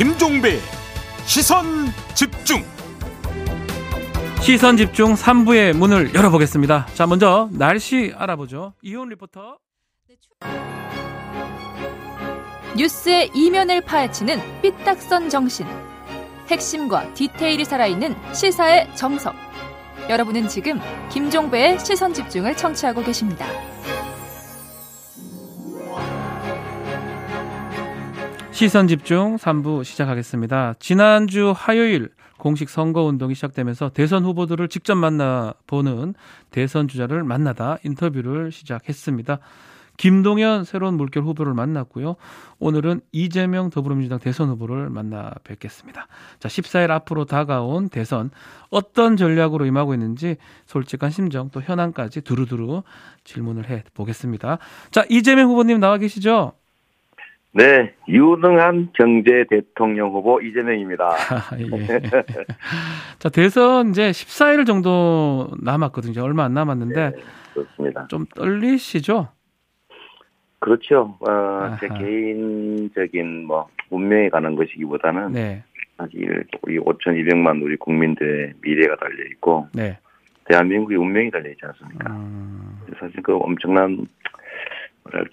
김종배 시선집중. 시선집중 3부의 문을 열어보겠습니다. 자, 먼저 날씨 알아보죠. 이훈 리포터. 뉴스의 이면을 파헤치는 삐딱선 정신. 핵심과 디테일이 살아있는 시사의 정석. 여러분은 지금 김종배의 시선집중을 청취하고 계십니다. 시선집중 3부 시작하겠습니다. 지난주 화요일 공식 선거운동이 시작되면서 대선 후보들을 직접 만나보는 대선 주자를 만나다 인터뷰를 시작했습니다. 김동연 새로운 물결 후보를 만났고요. 오늘은 이재명 더불어민주당 대선 후보를 만나 뵙겠습니다. 자, 14일 앞으로 다가온 대선, 어떤 전략으로 임하고 있는지 솔직한 심정 또 현안까지 두루두루 질문을 해보겠습니다. 자, 이재명 후보님 나와 계시죠? 네, 유능한 경제 대통령 후보 이재명입니다. 아, 예. 자, 대선 이제 14일 정도 남았거든요. 얼마 안 남았는데. 네, 그렇습니다. 좀 떨리시죠? 그렇죠. 제 개인적인 운명에 관한 것이기보다는 네. 사실 우리 5,200만 우리 국민들의 미래가 달려 있고 네. 대한민국의 운명이 달려 있지 않습니까? 사실 그 엄청난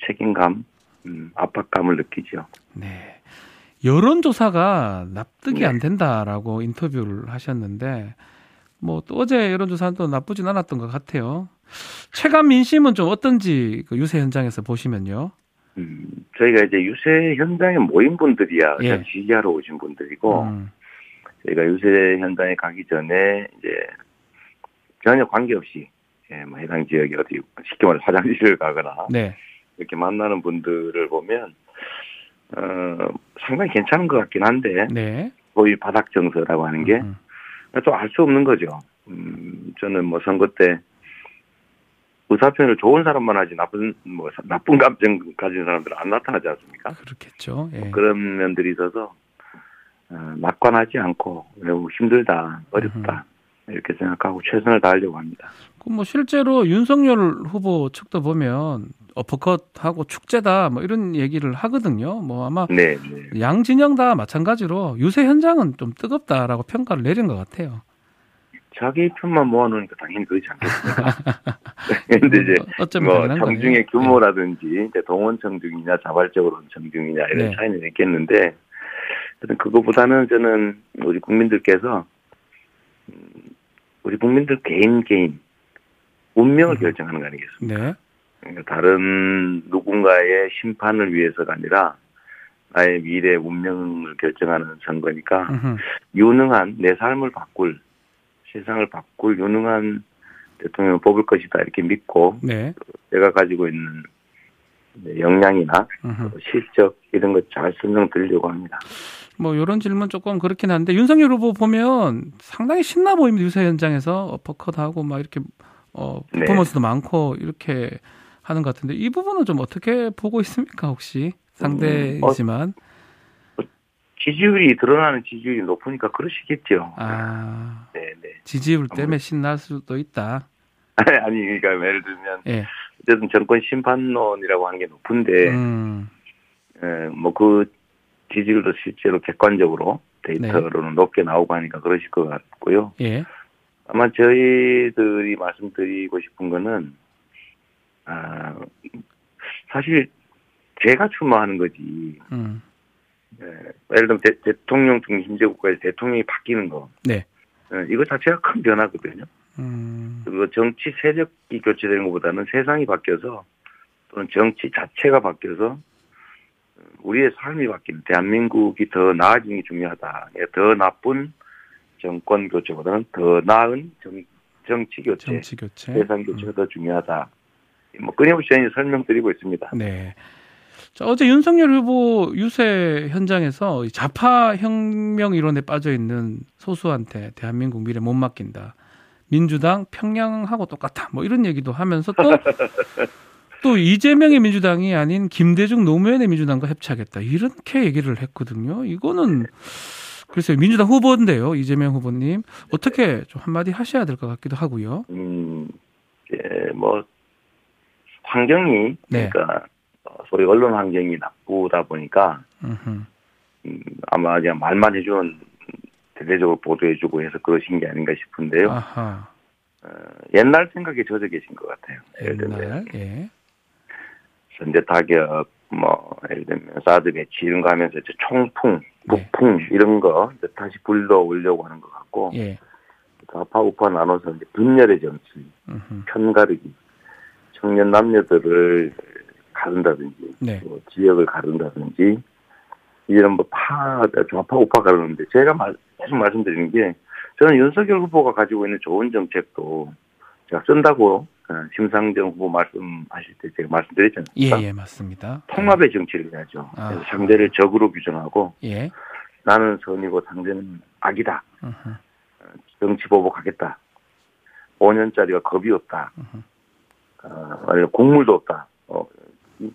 책임감. 압박감을 느끼죠. 네, 여론조사가 납득이 안 된다라고 인터뷰를 하셨는데 또 어제 여론조사는 또 나쁘진 않았던 것 같아요. 체감 민심은 좀 어떤지 그 유세 현장에서 보시면요. 저희가 이제 유세 현장에 모인 분들이야 예. 지지하러 오신 분들이고 저희가 유세 현장에 가기 전에 이제 전혀 관계없이 해당 지역에 어디 쉽게 말해 화장실을 가거나. 네. 이렇게 만나는 분들을 보면 상당히 괜찮은 것 같긴 한데 네. 거의 바닥 정서라고 하는 게 또 알 수 없는 거죠. 저는 선거 때 의사표현을 좋은 사람만 하지 나쁜 감정 가진 사람들은 안 나타나지 않습니까? 그렇겠죠. 예. 그런 면들이 있어서 낙관하지 않고 매우 힘들다, 어렵다. 이렇게 생각하고 최선을 다하려고 합니다. 실제로 윤석열 후보 측도 보면 어퍼컷하고 축제다 이런 얘기를 하거든요. 아마 네. 양진영 다 마찬가지로 유세 현장은 좀 뜨겁다라고 평가를 내린 것 같아요. 자기 편만 모아놓으니까 당연히 그렇지 않겠습니까? 그런데 이제 청중의 규모라든지 네. 이제 동원 청중이냐 자발적으로는 청중이냐 이런 네. 차이는 있겠는데 그거보다는 저는 우리 국민들께서 우리 국민들 개인 운명을 결정하는 거 아니겠습니까? 네. 그러니까 다른 누군가의 심판을 위해서가 아니라 나의 미래 운명을 결정하는 선거니까 유능한 내 삶을 바꿀 세상을 바꿀 유능한 대통령을 뽑을 것이다 이렇게 믿고 네. 내가 가지고 있는 역량이나 실적 이런 것 잘 설명드리려고 합니다. 이런 질문 조금 그렇긴 한데 윤석열 후보 보면 상당히 신나 보입니다. 유세 현장에서 어퍼컷하고 이렇게 퍼포먼스도 네. 많고 이렇게 하는 것 같은데 이 부분은 좀 어떻게 보고 있습니까? 혹시 상대지만 지지율이 드러나는 지지율이 높으니까 그러시겠죠. 아, 네. 지지율 때문에 신날 수도 있다. 아니 그러니까 예를 들면 네. 어쨌든 정권 심판론이라고 하는 게 높은데 그 지지율도 실제로 객관적으로 데이터로는 네. 높게 나오고 하니까 그러실 것 같고요. 예. 아마 저희들이 말씀드리고 싶은 거는 사실 제가 출마하는 거지. 예를 들면 대통령 중심제 국가에서 대통령이 바뀌는 거. 네. 이거 자체가 큰 변화거든요. 그리고 정치 세력이 교체되는 것보다는 세상이 바뀌어서 또는 정치 자체가 바뀌어서 우리의 삶이 바뀌는 대한민국이 더 나아지는 게 중요하다. 더 나쁜 정권 교체보다는 더 나은 정치 교체. 세상 교체가 더 중요하다. 끊임없이 설명드리고 있습니다. 네. 자, 어제 윤석열 후보 유세 현장에서 좌파 혁명 이론에 빠져 있는 소수한테 대한민국 미래 못 맡긴다. 민주당 평양하고 똑같다. 이런 얘기도 하면서 또 이재명의 민주당이 아닌 김대중 노무현의 민주당과 협치하겠다. 이렇게 얘기를 했거든요. 이거는 글쎄요. 민주당 후보인데요. 이재명 후보님. 어떻게 좀 한마디 하셔야 될 것 같기도 하고요. 환경이 네. 그러니까 소위 언론 환경이 나쁘다 보니까 아마 그냥 말만 해주는 대대적으로 보도해주고 해서 그러신 게 아닌가 싶은데요. 아하. 옛날 생각에 젖어 계신 것 같아요. 예를 들면 예. 선제 타격, 예를 들면 사드 배치 이런 거 하면서 이제 총풍, 북풍 예. 이런 거 이제 다시 불러오려고 하는 것 같고 예. 좌파 우파 나눠서 이제 분열의 정치, 편가르기, 청년 남녀들을 가른다든지, 네. 뭐 지역을 가른다든지 이런 좌파 우파 가르는데 제가 계속 말씀드리는 게 저는 윤석열 후보가 가지고 있는 좋은 정책도 제가 쓴다고 심상정 후보 말씀하실 때 제가 말씀드렸지 않습니까? 예, 예, 맞습니다. 통합의 정치를 해야죠. 그래서 상대를 적으로 규정하고 예. 나는 선이고 상대는 악이다. 정치 보복하겠다. 5년짜리가 겁이 없다. 아니면 국물도 없다.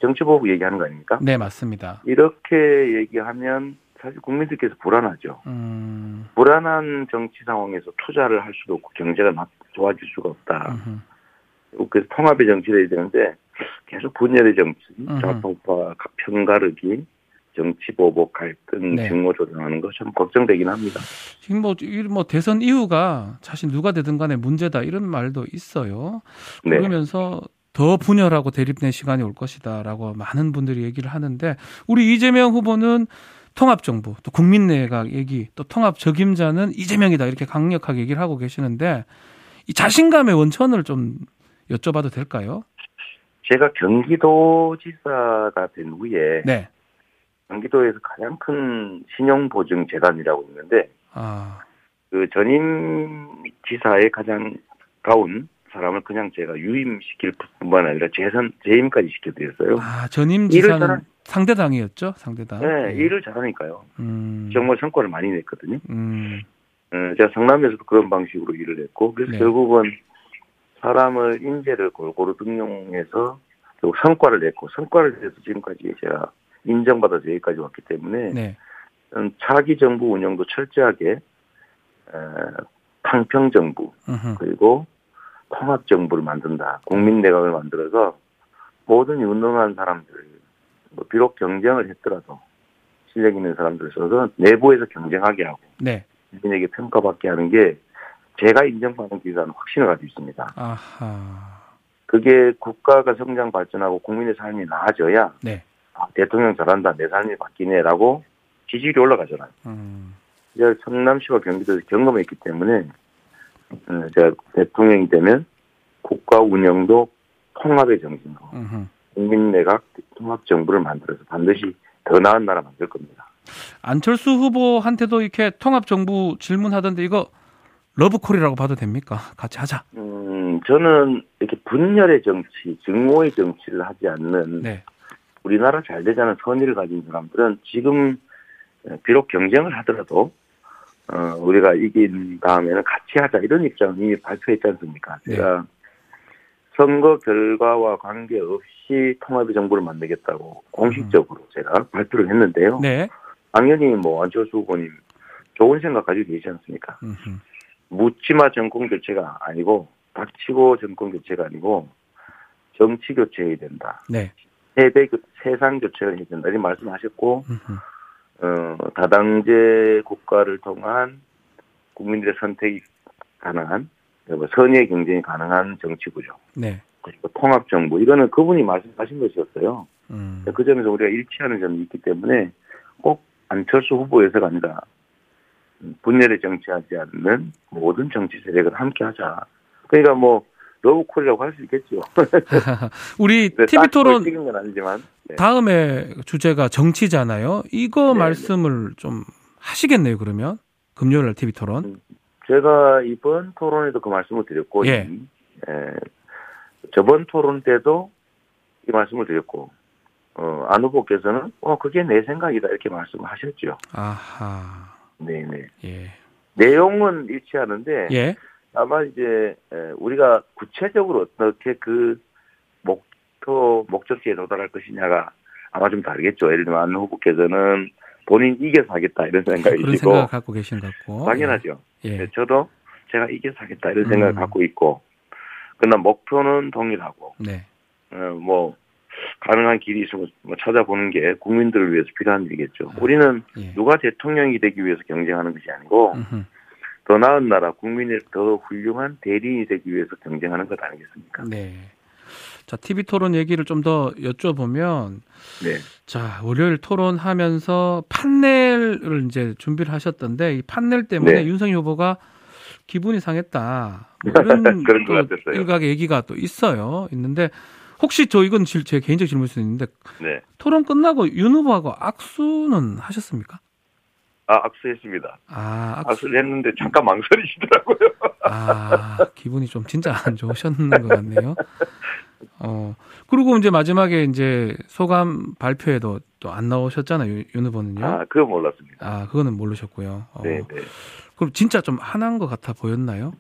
정치 보복 얘기하는 거 아닙니까? 네, 맞습니다. 이렇게 얘기하면 사실 국민들께서 불안하죠. 불안한 정치 상황에서 투자를 할 수도 없고 경제가 막 좋아질 수가 없다. 그래서 통합의 정치를 해야 되는데 계속 분열의 정치, 좌파 우파 편가르기, 정치 보복 갈등 증오 조장하는 거 참 걱정되긴 합니다. 지금 뭐 대선 이후가 사실 누가 되든 간에 문제다 이런 말도 있어요. 네. 그러면서 더 분열하고 대립된 시간이 올 것이다라고 많은 분들이 얘기를 하는데 우리 이재명 후보는 통합정부, 또 국민내각 얘기, 또 통합적임자는 이재명이다 이렇게 강력하게 얘기를 하고 계시는데 이 자신감의 원천을 좀 여쭤봐도 될까요? 제가 경기도지사가 된 후에 네. 경기도에서 가장 큰 신용보증재단이라고 있는데 그 전임 지사의 가장 가까운 사람을 그냥 제가 유임시킬 뿐만 아니라 재임까지 시켜드렸어요. 전임 지사는 상대당이었죠? 상대당. 네. 일을 잘하니까요. 정말 성과를 많이 냈거든요. 제가 상남에서도 그런 방식으로 일을 했고 그래서 네. 결국은 사람을 인재를 골고루 등용해서 결국 성과를 냈고 성과를 내서 지금까지 제가 인정받아서 여기까지 왔기 때문에 네. 차기 정부 운영도 철저하게 탕평정부 그리고 통합정부를 만든다. 국민내각을 만들어서 모든 유능한 사람들 비록 경쟁을 했더라도 실력 있는 사람들을 써서 내부에서 경쟁하게 하고 네. 국민에게 평가받게 하는 게 제가 인정받는 기회라는 확신을 가지고 있습니다. 아하. 그게 국가가 성장 발전하고 국민의 삶이 나아져야 네. 대통령 잘한다. 내 삶이 바뀌네라고 지지율이 올라가잖아요. 제가 성남시와 경기도에서 경험했기 때문에 제가 대통령이 되면 국가 운영도 통합의 정신으로 국민내각 통합정부를 만들어서 반드시 더 나은 나라 만들 겁니다. 안철수 후보한테도 이렇게 통합정부 질문하던데 이거 러브콜이라고 봐도 됩니까? 같이 하자. 저는 이렇게 분열의 정치, 증오의 정치를 하지 않는 네. 우리나라 잘 되자는 선의를 가진 사람들은 지금 비록 경쟁을 하더라도 우리가 이긴 다음에는 같이 하자 이런 입장을 이미 발표했지 않습니까? 제가 선거 결과와 관계없이 통합의 정부를 만들겠다고 공식적으로 제가 발표를 했는데요. 네. 당연히 안철수 후보님 좋은 생각 가지고 계시지 않습니까? 묻지마 정권 교체가 아니고 닥치고 정권 교체가 아니고 정치 교체해야 된다. 네. 세상 교체를 해야 된다. 이 말씀하셨고 다당제 국가를 통한 국민들의 선택이 가능한 선의의 경쟁이 가능한 정치구조 네. 그리고 통합정부 이거는 그분이 말씀하신 것이었어요. 그 점에서 우리가 일치하는 점이 있기 때문에 꼭 안철수 후보에서가 아니라 분열에 정치하지 않는 모든 정치 세력을 함께 하자. 그러니까 러브콜이라고 할 수 있겠죠. 우리 TV토론 네. 다음에 주제가 정치잖아요. 이거 네, 말씀을 네. 좀 하시겠네요. 그러면 금요일날 TV토론. 제가 이번 토론에도 그 말씀을 드렸고 예. 저번 토론 때도 이 말씀을 드렸고 안 후보께서는 그게 내 생각이다 이렇게 말씀하셨죠. 아하. 네네. 예. 내용은 일치하는데 예. 아마 이제 우리가 구체적으로 어떻게 그 목적지에 도달할 것이냐가 아마 좀 다르겠죠. 예를 들면 안 후보께서는 본인 이겨서 하겠다 이런 생각이시고 그런 생각 갖고 계신 것 같고 당연하죠. 예. 저도 제가 이겨서 하겠다 이런 생각을 갖고 있고 그러나 목표는 동일하고 네. 가능한 길이 있으면 찾아보는 게 국민들을 위해서 필요한 일이겠죠. 우리는 누가 대통령이 되기 위해서 경쟁하는 것이 아니고 더 나은 나라, 국민의 더 훌륭한 대리인이 되기 위해서 경쟁하는 것 아니겠습니까? 네. 자, TV 토론 얘기를 좀 더 여쭤보면, 네. 자, 월요일 토론하면서 판넬을 이제 준비를 하셨던데, 이 판넬 때문에 네. 윤석열 후보가 기분이 상했다. 뭐 이런 그런 또 일각의 얘기가 또 있어요. 있는데, 혹시 저 이건 제 개인적 질문일 수 있는데, 네. 토론 끝나고 윤 후보하고 악수는 하셨습니까? 아, 악수했습니다. 아, 악수를 했는데 잠깐 망설이시더라고요. 아, 기분이 좀 진짜 안 좋으셨는 것 같네요. 그리고 이제 마지막에 이제 소감 발표에도 또 안 나오셨잖아요, 윤 후보는요. 아, 그거 몰랐습니다. 아, 그거는 모르셨고요. 네, 네. 그럼 진짜 좀 화난 것 같아 보였나요?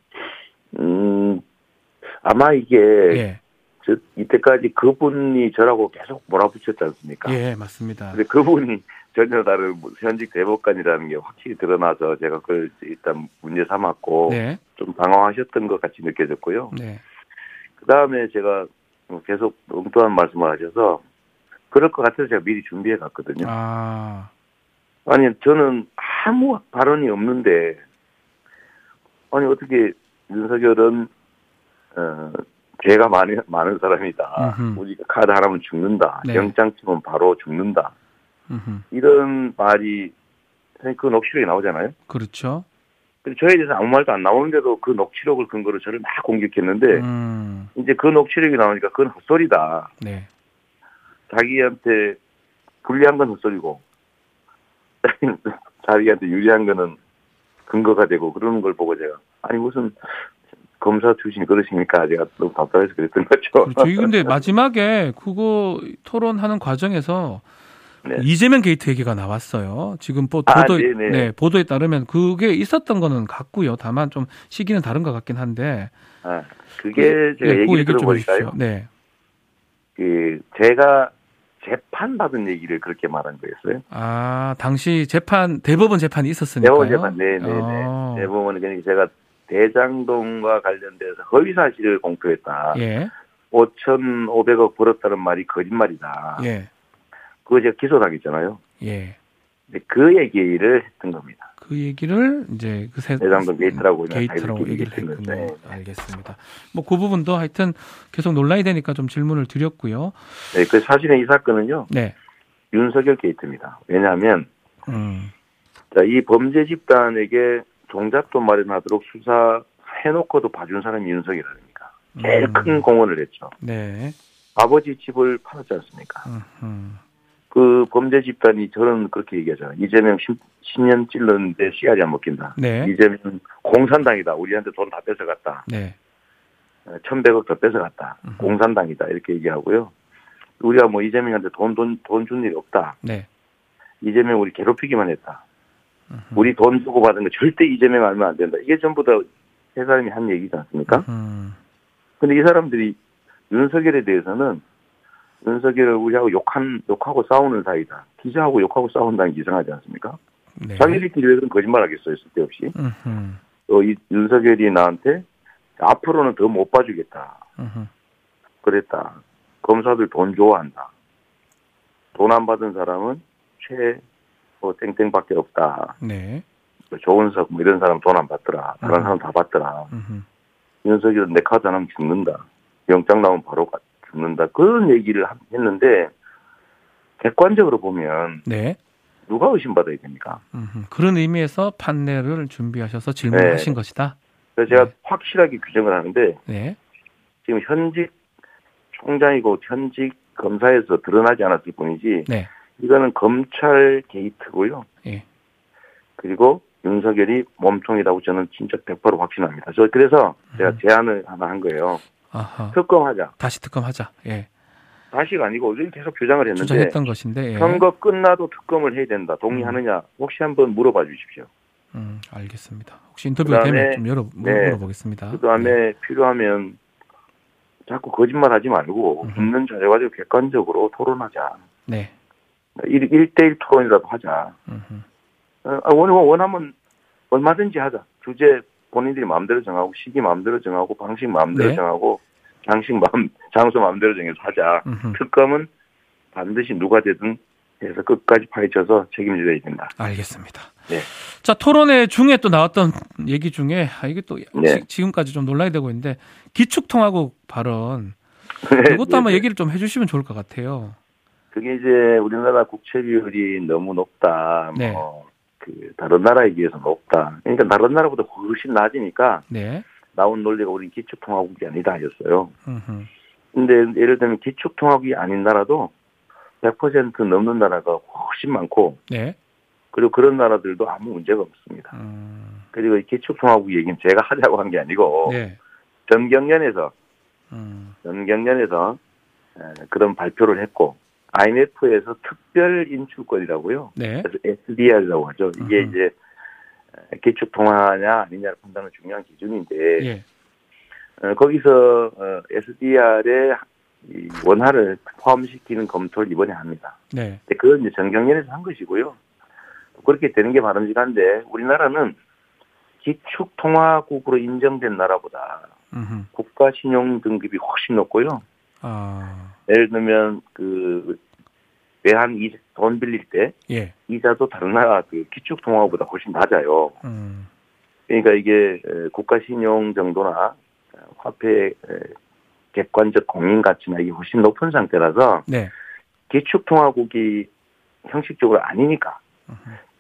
아마 이게 예. 저 이때까지 그분이 저라고 계속 몰아붙였지 않습니까? 예, 맞습니다. 근데 그분이 전혀 다른 현직 대법관이라는 게 확실히 드러나서 제가 그걸 일단 문제 삼았고 네. 좀 당황하셨던 것 같이 느껴졌고요. 네. 그 다음에 제가 계속 엉뚱한 말씀을 하셔서 그럴 것 같아서 제가 미리 준비해 갔거든요. 아. 아니 저는 아무 발언이 없는데 아니 어떻게 윤석열은 죄가 많은 사람이다. 우리가 카드 하나면 죽는다. 네. 영장 치면 바로 죽는다. 이런 말이 그 녹취록에 나오잖아요. 그렇죠. 저에 대해서 아무 말도 안 나오는데도 그 녹취록을 근거로 저를 막 공격했는데 이제 그 녹취록이 나오니까 그건 헛소리다. 네. 자기한테 불리한 건 헛소리고 자기한테 유리한 거는 근거가 되고 그러는 걸 보고 제가 아니 무슨 검사 출신이 그러십니까? 제가 너무 답답해서 그랬던 거죠. 그렇죠. 근데 마지막에 그거 토론하는 과정에서 네. 이재명 게이트 얘기가 나왔어요. 지금 보도에 따르면 그게 있었던 거는 같고요. 다만 좀 시기는 다른 것 같긴 한데. 아, 그게 제가 얘기를 들어보니까요. 네. 그 제가 재판받은 얘기를 그렇게 말한 거였어요. 아, 당시 대법원 재판이 있었으니까요. 대법원 재판, 네네네. 대법원은 그냥 제가 대장동과 관련돼서 허위사실을 공표했다. 예. 5,500억 벌었다는 말이 거짓말이다. 예. 그거 제가 기소당했잖아요. 예. 그 얘기를 했던 겁니다. 그 얘기를 이제 대장동 게이트라고 얘기를 했는데. 알겠습니다. 뭐 그 부분도 하여튼 계속 논란이 되니까 좀 질문을 드렸고요. 네, 그 사실은 이 사건은요. 네. 윤석열 게이트입니다. 왜냐하면 자, 이 범죄 집단에게 종잣돈 마련하도록 수사해놓고도 봐준 사람이 윤석열 아닙니까? 제일 큰 공헌을 했죠. 네. 아버지 집을 팔았지 않습니까? 그 범죄 집단이 저는 그렇게 얘기하잖아요. 이재명 10년 찔렀는데 씨알이 안 먹힌다. 네. 이재명 공산당이다. 우리한테 돈 다 뺏어갔다. 네. 1,100억 더 뺏어갔다. 공산당이다. 이렇게 얘기하고요. 우리가 뭐 이재명한테 돈 준 일이 없다. 네. 이재명 우리 괴롭히기만 했다. 우리 돈 주고 받은 거 절대 이재명 알면 안 된다. 이게 전부 다 세 사람이 한 얘기지 않습니까? 근데 이 사람들이 윤석열에 대해서는 윤석열을 우리하고 욕하고 싸우는 사이다. 기자하고 욕하고 싸운다는 게 이상하지 않습니까? 네. 자기들끼리 왜 그런 거짓말 하겠어요, 쓸데없이. 또 이 윤석열이 나한테 앞으로는 더 못 봐주겠다. 그랬다. 검사들 돈 좋아한다. 돈 안 받은 사람은 땡땡밖에 없다. 네. 조은석 뭐 이런 사람 돈 안 받더라. 다른 사람 다 받더라. 윤석열은 내 카드 하나면 죽는다. 영장 나오면 바로 죽는다. 그런 얘기를 했는데 객관적으로 보면 네. 누가 의심받아야 됩니까? 그런 의미에서 판례를 준비하셔서 질문을 네. 하신 것이다. 그래서 제가 네. 확실하게 규정을 하는데 네. 지금 현직 총장이고 현직 검사에서 드러나지 않았을 뿐이지 네. 이거는 검찰 게이트고요. 예. 그리고 윤석열이 몸통이라고 저는 진짜 100% 확신합니다. 그래서 제가 제안을 하나 한 거예요. 아하. 특검하자. 다시 특검하자. 예. 다시가 아니고 계속 주장을 했는데. 주장했던 것인데. 예. 선거 끝나도 특검을 해야 된다. 동의하느냐. 혹시 한번 물어봐 주십시오. 알겠습니다. 혹시 인터뷰가 되면 좀 물어보겠습니다. 그다음에 네. 필요하면 자꾸 거짓말하지 말고 있는 자료 가지고 객관적으로 토론하자. 네. 1대1 토론이라도 하자. 원하면 얼마든지 하자. 주제 본인들이 마음대로 정하고 시기 마음대로 정하고 방식 마음대로 네. 정하고 장소 마음대로 정해서 하자. 특검은 반드시 누가 되든 해서 끝까지 파헤쳐서 책임져야 된다. 알겠습니다. 네. 자, 토론회 중에 또 나왔던 얘기 중에 이게 또 네. 지금까지 좀 논란이 되고 있는데 기축통화국 발언 이것도 네. 한번 얘기를 좀 해주시면 좋을 것 같아요. 그게 이제 우리나라 국채 비율이 너무 높다. 네. 뭐 그 다른 나라에 비해서 높다. 그러니까 다른 나라보다 훨씬 낮으니까 네. 나온 논리가 우리는 기축통화국이 아니다 였어요. 근데 예를 들면 기축통화국이 아닌 나라도 100% 넘는 나라가 훨씬 많고 네. 그리고 그런 나라들도 아무 문제가 없습니다. 그리고 이 기축통화국 얘기는 제가 하자고 한 게 아니고 네. 전경련에서 그런 발표를 했고 IMF에서 특별 인출권이라고요. 네. 그래서 SDR이라고 하죠. 이게 이제 기축통화냐 아니냐를 판단하는 중요한 기준인데 예. 거기서 SDR의 이 원화를 포함시키는 검토를 이번에 합니다. 네. 근데 그건 이제 전경련에서 한 것이고요. 그렇게 되는 게 바람직한데 우리나라는 기축통화국으로 인정된 나라보다 국가신용등급이 훨씬 높고요. 아. 예를 들면 그 외환 돈 빌릴 때 예. 이자도 다른 나라 그 기축통화국보다 훨씬 낮아요. 그러니까 이게 국가신용 정도나 화폐 객관적 공인 가치나 이게 훨씬 높은 상태라서 네. 기축통화국이 형식적으로 아니니까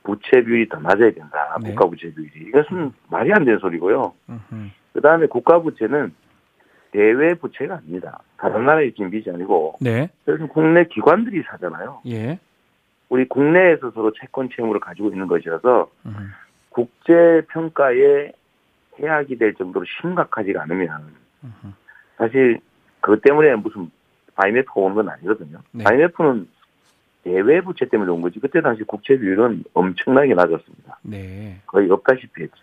부채 비율이 더 낮아야 된다. 네. 국가 부채 비율이 이것은 말이 안 되는 소리고요. 그 다음에 국가 부채는 대외 부채가 아닙니다. 다른 나라의 지금 빚이 아니고 네. 그래서 국내 기관들이 사잖아요. 예. 우리 국내에서 서로 채권 채무를 가지고 있는 것이라서 국제 평가에 해악이 될 정도로 심각하지가 않으면 사실 그것 때문에 무슨 IMF가 온 건 아니거든요. 네. IMF는 대외 부채 때문에 온 거지. 그때 당시 국채 비율은 엄청나게 낮았습니다. 네. 거의 없다시피 했죠.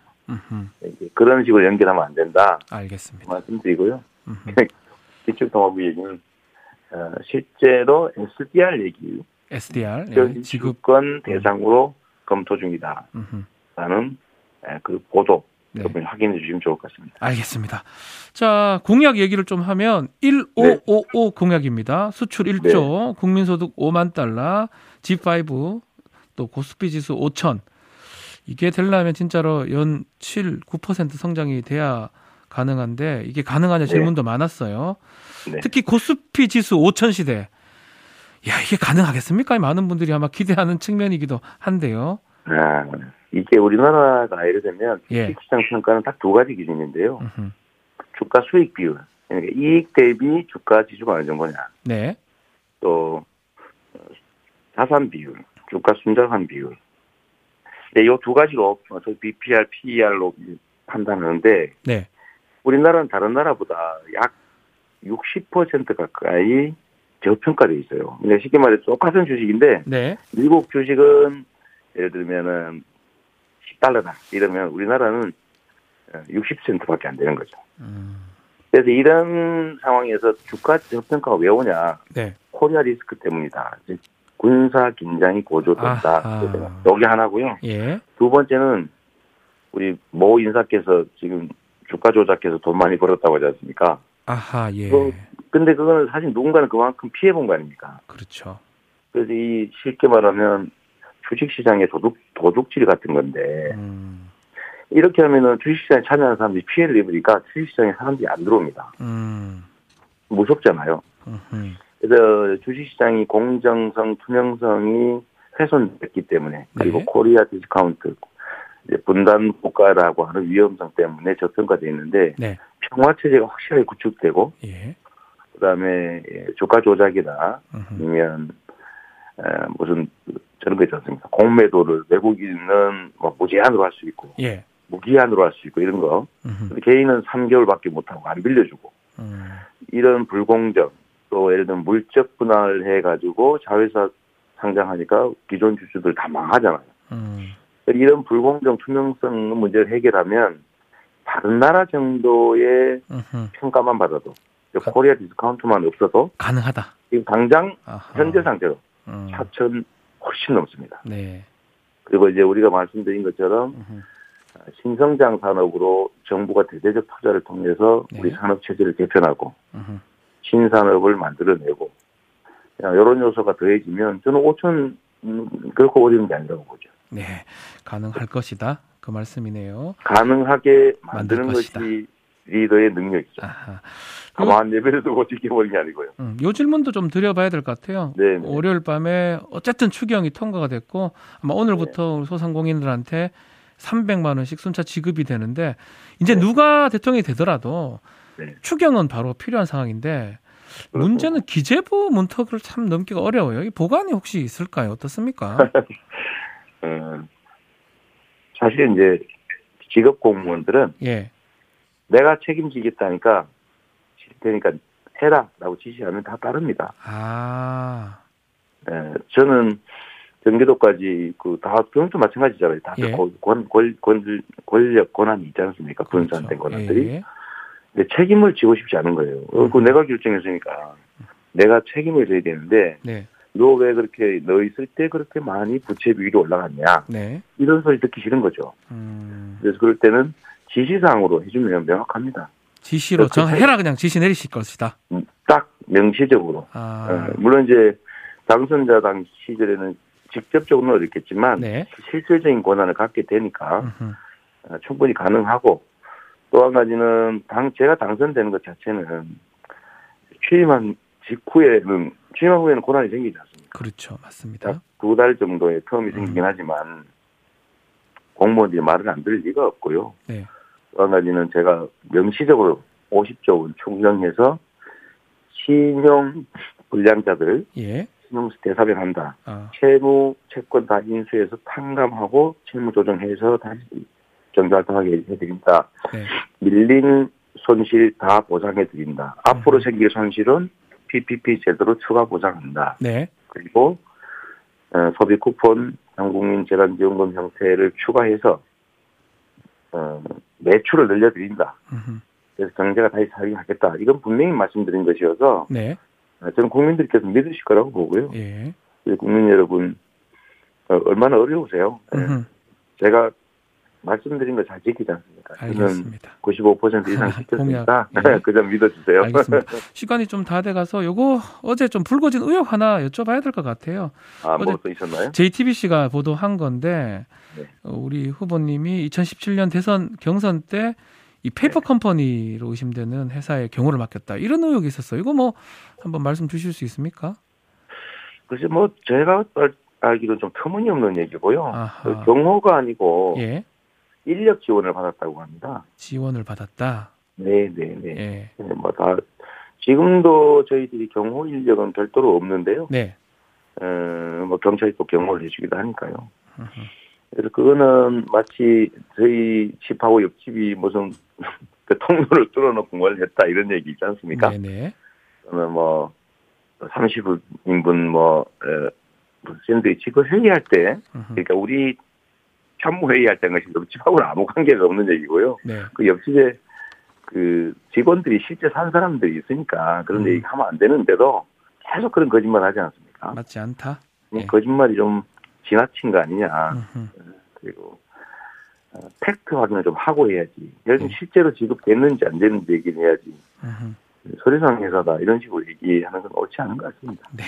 그런 식으로 연결하면 안 된다. 알겠습니다. 말씀드리고요. 기축통화국 얘기는 실제로 SDR 얘기. SDR. 네. 지급권 대상으로 검토 중이다. 라는 그 보도. 네. 확인해 주시면 좋을 것 같습니다. 알겠습니다. 자, 공약 얘기를 좀 하면 1555 네. 공약입니다. 수출 1조, 네. 국민소득 5만 달러, G5, 또 고스피 지수 5천. 이게 되려면 진짜로 연 7, 9% 성장이 돼야 가능한데 이게 가능하냐 질문도 네. 많았어요. 네. 특히 고스피 지수 5천 시대. 야, 이게 가능하겠습니까? 많은 분들이 아마 기대하는 측면이기도 한데요. 아, 이게 우리나라가 예를 들면 주식시장 평가는 딱 두 가지 기준인데요. 주가 수익 비율, 그러니까 이익 대비 주가 지수가 어느 정도냐. 네. 또 자산 비율, 주가 순자산 비율. 네, 이 두 가지로 저희 BPR, PER로 판단하는데 네. 우리나라는 다른 나라보다 약 60% 가까이 저평가돼 있어요. 그러니까 쉽게 말해서 똑같은 주식인데 네. 미국 주식은 예를 들면은 10달러다 이러면 우리나라는 60센트밖에 안 되는 거죠. 그래서 이런 상황에서 주가 저평가가 왜 오냐? 네. 코리아 리스크 때문이다. 군사 긴장이 고조됐다. 여기 하나고요. 예. 두 번째는 우리 모 인사께서 지금 주가 조작해서 돈 많이 벌었다고 하지 않습니까? 아하 예. 근데 그거는 사실 누군가는 그만큼 피해 본 거 아닙니까? 그렇죠. 그래서 이 쉽게 말하면 주식시장의 도둑질 같은 건데 이렇게 하면은 주식시장에 참여하는 사람들이 피해를 입으니까 주식시장에 사람들이 안 들어옵니다. 무섭잖아요. 그래서 주식시장이 공정성, 투명성이 훼손됐기 때문에 그리고 네. 코리아 디스카운트 분단 국가라고 하는 위험성 때문에 저평가되어 있는데 네. 평화 체제가 확실하게 구축되고 예. 그다음에 주가 조작이나 아니면 무슨 저런 거 있지 않습니까? 공매도를 외국인은 뭐 무제한으로 할 수 있고 예. 무기한으로 할 수 있고 이런 거. 개인은 3개월밖에 못하고 안 빌려주고 이런 불공정 또 예를 들면 물적 분할을 해가지고 자회사 상장하니까 기존 주주들 다 망하잖아요. 이런 불공정 투명성 문제를 해결하면 다른 나라 정도의 평가만 받아도 코리아 디스카운트만 없어도 가능하다. 지금 당장 아하. 현재 상태로 4천 훨씬 넘습니다. 네. 그리고 이제 우리가 말씀드린 것처럼 신성장 산업으로 정부가 대대적 투자를 통해서 네. 우리 산업 체제를 개편하고 신산업을 만들어내고 이런 요소가 더해지면 저는 5천 그렇게 어려운 게 아니라고 보죠. 네, 가능할 것이다. 그 말씀이네요. 가능하게 만드는 것이 리더의 능력이죠. 아하. 가만 예배를 두고 지켜버린 게 아니고요. 이 질문도 좀 드려봐야 될 것 같아요. 네네. 월요일 밤에 어쨌든 추경이 통과가 됐고 아마 오늘부터 네. 소상공인들한테 300만 원씩 순차 지급이 되는데 이제 네. 누가 대통령이 되더라도 네. 추경은 바로 필요한 상황인데 그렇죠. 문제는 기재부 문턱을 참 넘기가 어려워요. 이 보관이 혹시 있을까요? 어떻습니까? 사실 이제 직업 공무원들은 예. 내가 책임지겠다니까 해라라고 지시하면 다 따릅니다. 아, 네, 저는 경기도까지 다 경기도 마찬가지잖아요. 다들 예. 권력 권한이 있지 않습니까? 분산된 그렇죠. 권한들이. 예. 근데 책임을 지고 싶지 않은 거예요. 그거 내가 결정했으니까 내가 책임을 져야 되는데. 네. 너 왜 그렇게 너 있을 때 그렇게 많이 부채 비율이 올라갔냐 네. 이런 소리 듣기 싫은 거죠. 그래서 그럴 때는 지시상으로 해주면 명확합니다. 지시로 해라 그냥 지시 내리실 것이다. 딱 명시적으로. 물론 이제 당선자 당 시절에는 직접적으로는 어렵겠지만 네. 실질적인 권한을 갖게 되니까 충분히 가능하고 또 한 가지는 제가 당선되는 것 자체는 취임한 후에는 고난이 생기지 않습니까? 그렇죠. 맞습니다. 2달 정도의 텀이 생기긴 하지만 공무원들이 말을 안 들을 리가 없고요. 네. 또 한 가지는 제가 명시적으로 50조 원 충당해서 신용 불량자들 예. 신용 대사변한다. 채무 채권 다 인수해서 탕감하고 채무 조정해서 다시 정상화하게 해드린다. 네. 밀린 손실 다 보상해드린다. 앞으로 생길 손실은 PPP 제도로 추가 보장한다. 네. 그리고 소비 쿠폰, 한국민 재단 지원금 형태를 추가해서 매출을 늘려드린다. 그래서 경제가 다시 살아나겠다. 이건 분명히 말씀드린 것이어서 네. 저는 국민들께서 믿으실 거라고 보고요. 예. 국민 여러분 얼마나 어려우세요. 제가 말씀드린 거 잘 지키지 않습니까? 알겠습니다. 95% 이상 지켰으니까 네. 그 점 믿어주세요. 알겠습니다. 시간이 좀 다 돼가서 요거 어제 좀 불거진 의혹 하나 여쭤봐야 될 것 같아요. 뭐 또 있었나요? JTBC가 보도한 건데 네. 우리 후보님이 2017년 대선 경선 때 이 페이퍼 네. 컴퍼니로 의심되는 회사의 경호를 맡겼다. 이런 의혹이 있었어요. 이거 한번 말씀 주실 수 있습니까? 글쎄 제가 알기로는 좀 터무니없는 얘기고요. 아하. 경호가 아니고 예. 인력 지원을 받았다고 합니다. 지원을 받았다? 네네네. 예. 다 지금도 저희들이 경호 인력은 별도로 없는데요. 네. 경찰이 또 경호를 해주기도 하니까요. 그래서 그거는 마치 저희 집하고 옆집이 무슨 통로를 뚫어놓고 뭘 했다 이런 얘기 있지 않습니까? 네네. 그러면 30인분 샌드위치 그 회의할 때 그러니까 우리 참모회의할 때는 옆집하고는 아무 관계가 없는 얘기고요. 네. 그 옆집에 직원들이 실제 산 사람들이 있으니까 그런 얘기 하면 안 되는데도 계속 그런 거짓말 하지 않습니까? 맞지 않다. 네. 거짓말이 좀 지나친 거 아니냐. 그리고 팩트 확인을 좀 하고 해야지. 실제로 지급됐는지 안 됐는지 얘기를 해야지. 소리상 회사다 이런 식으로 얘기하는 건 옳지 않은 것 같습니다. 네.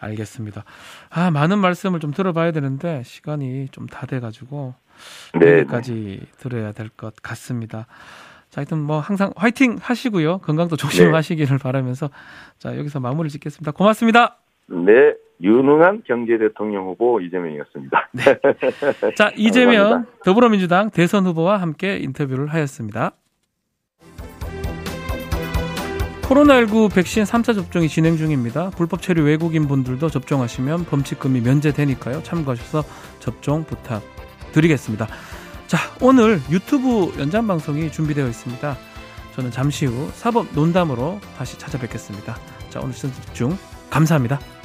알겠습니다. 많은 말씀을 좀 들어봐야 되는데 시간이 좀 다 돼가지고 여기까지 들어야 될 것 같습니다. 자, 하여튼 항상 화이팅 하시고요. 건강도 조심하시기를 바라면서 자 여기서 마무리 짓겠습니다. 고맙습니다. 네, 유능한 경제대통령 후보 이재명이었습니다. 네. 자, 이재명 감사합니다. 더불어민주당 대선 후보와 함께 인터뷰를 하였습니다. 코로나19 백신 3차 접종이 진행 중입니다. 불법 체류 외국인 분들도 접종하시면 범칙금이 면제되니까요. 참고하셔서 접종 부탁드리겠습니다. 자, 오늘 유튜브 연장방송이 준비되어 있습니다. 저는 잠시 후 사법 논담으로 다시 찾아뵙겠습니다. 자, 오늘 시청해 주셔서 감사합니다.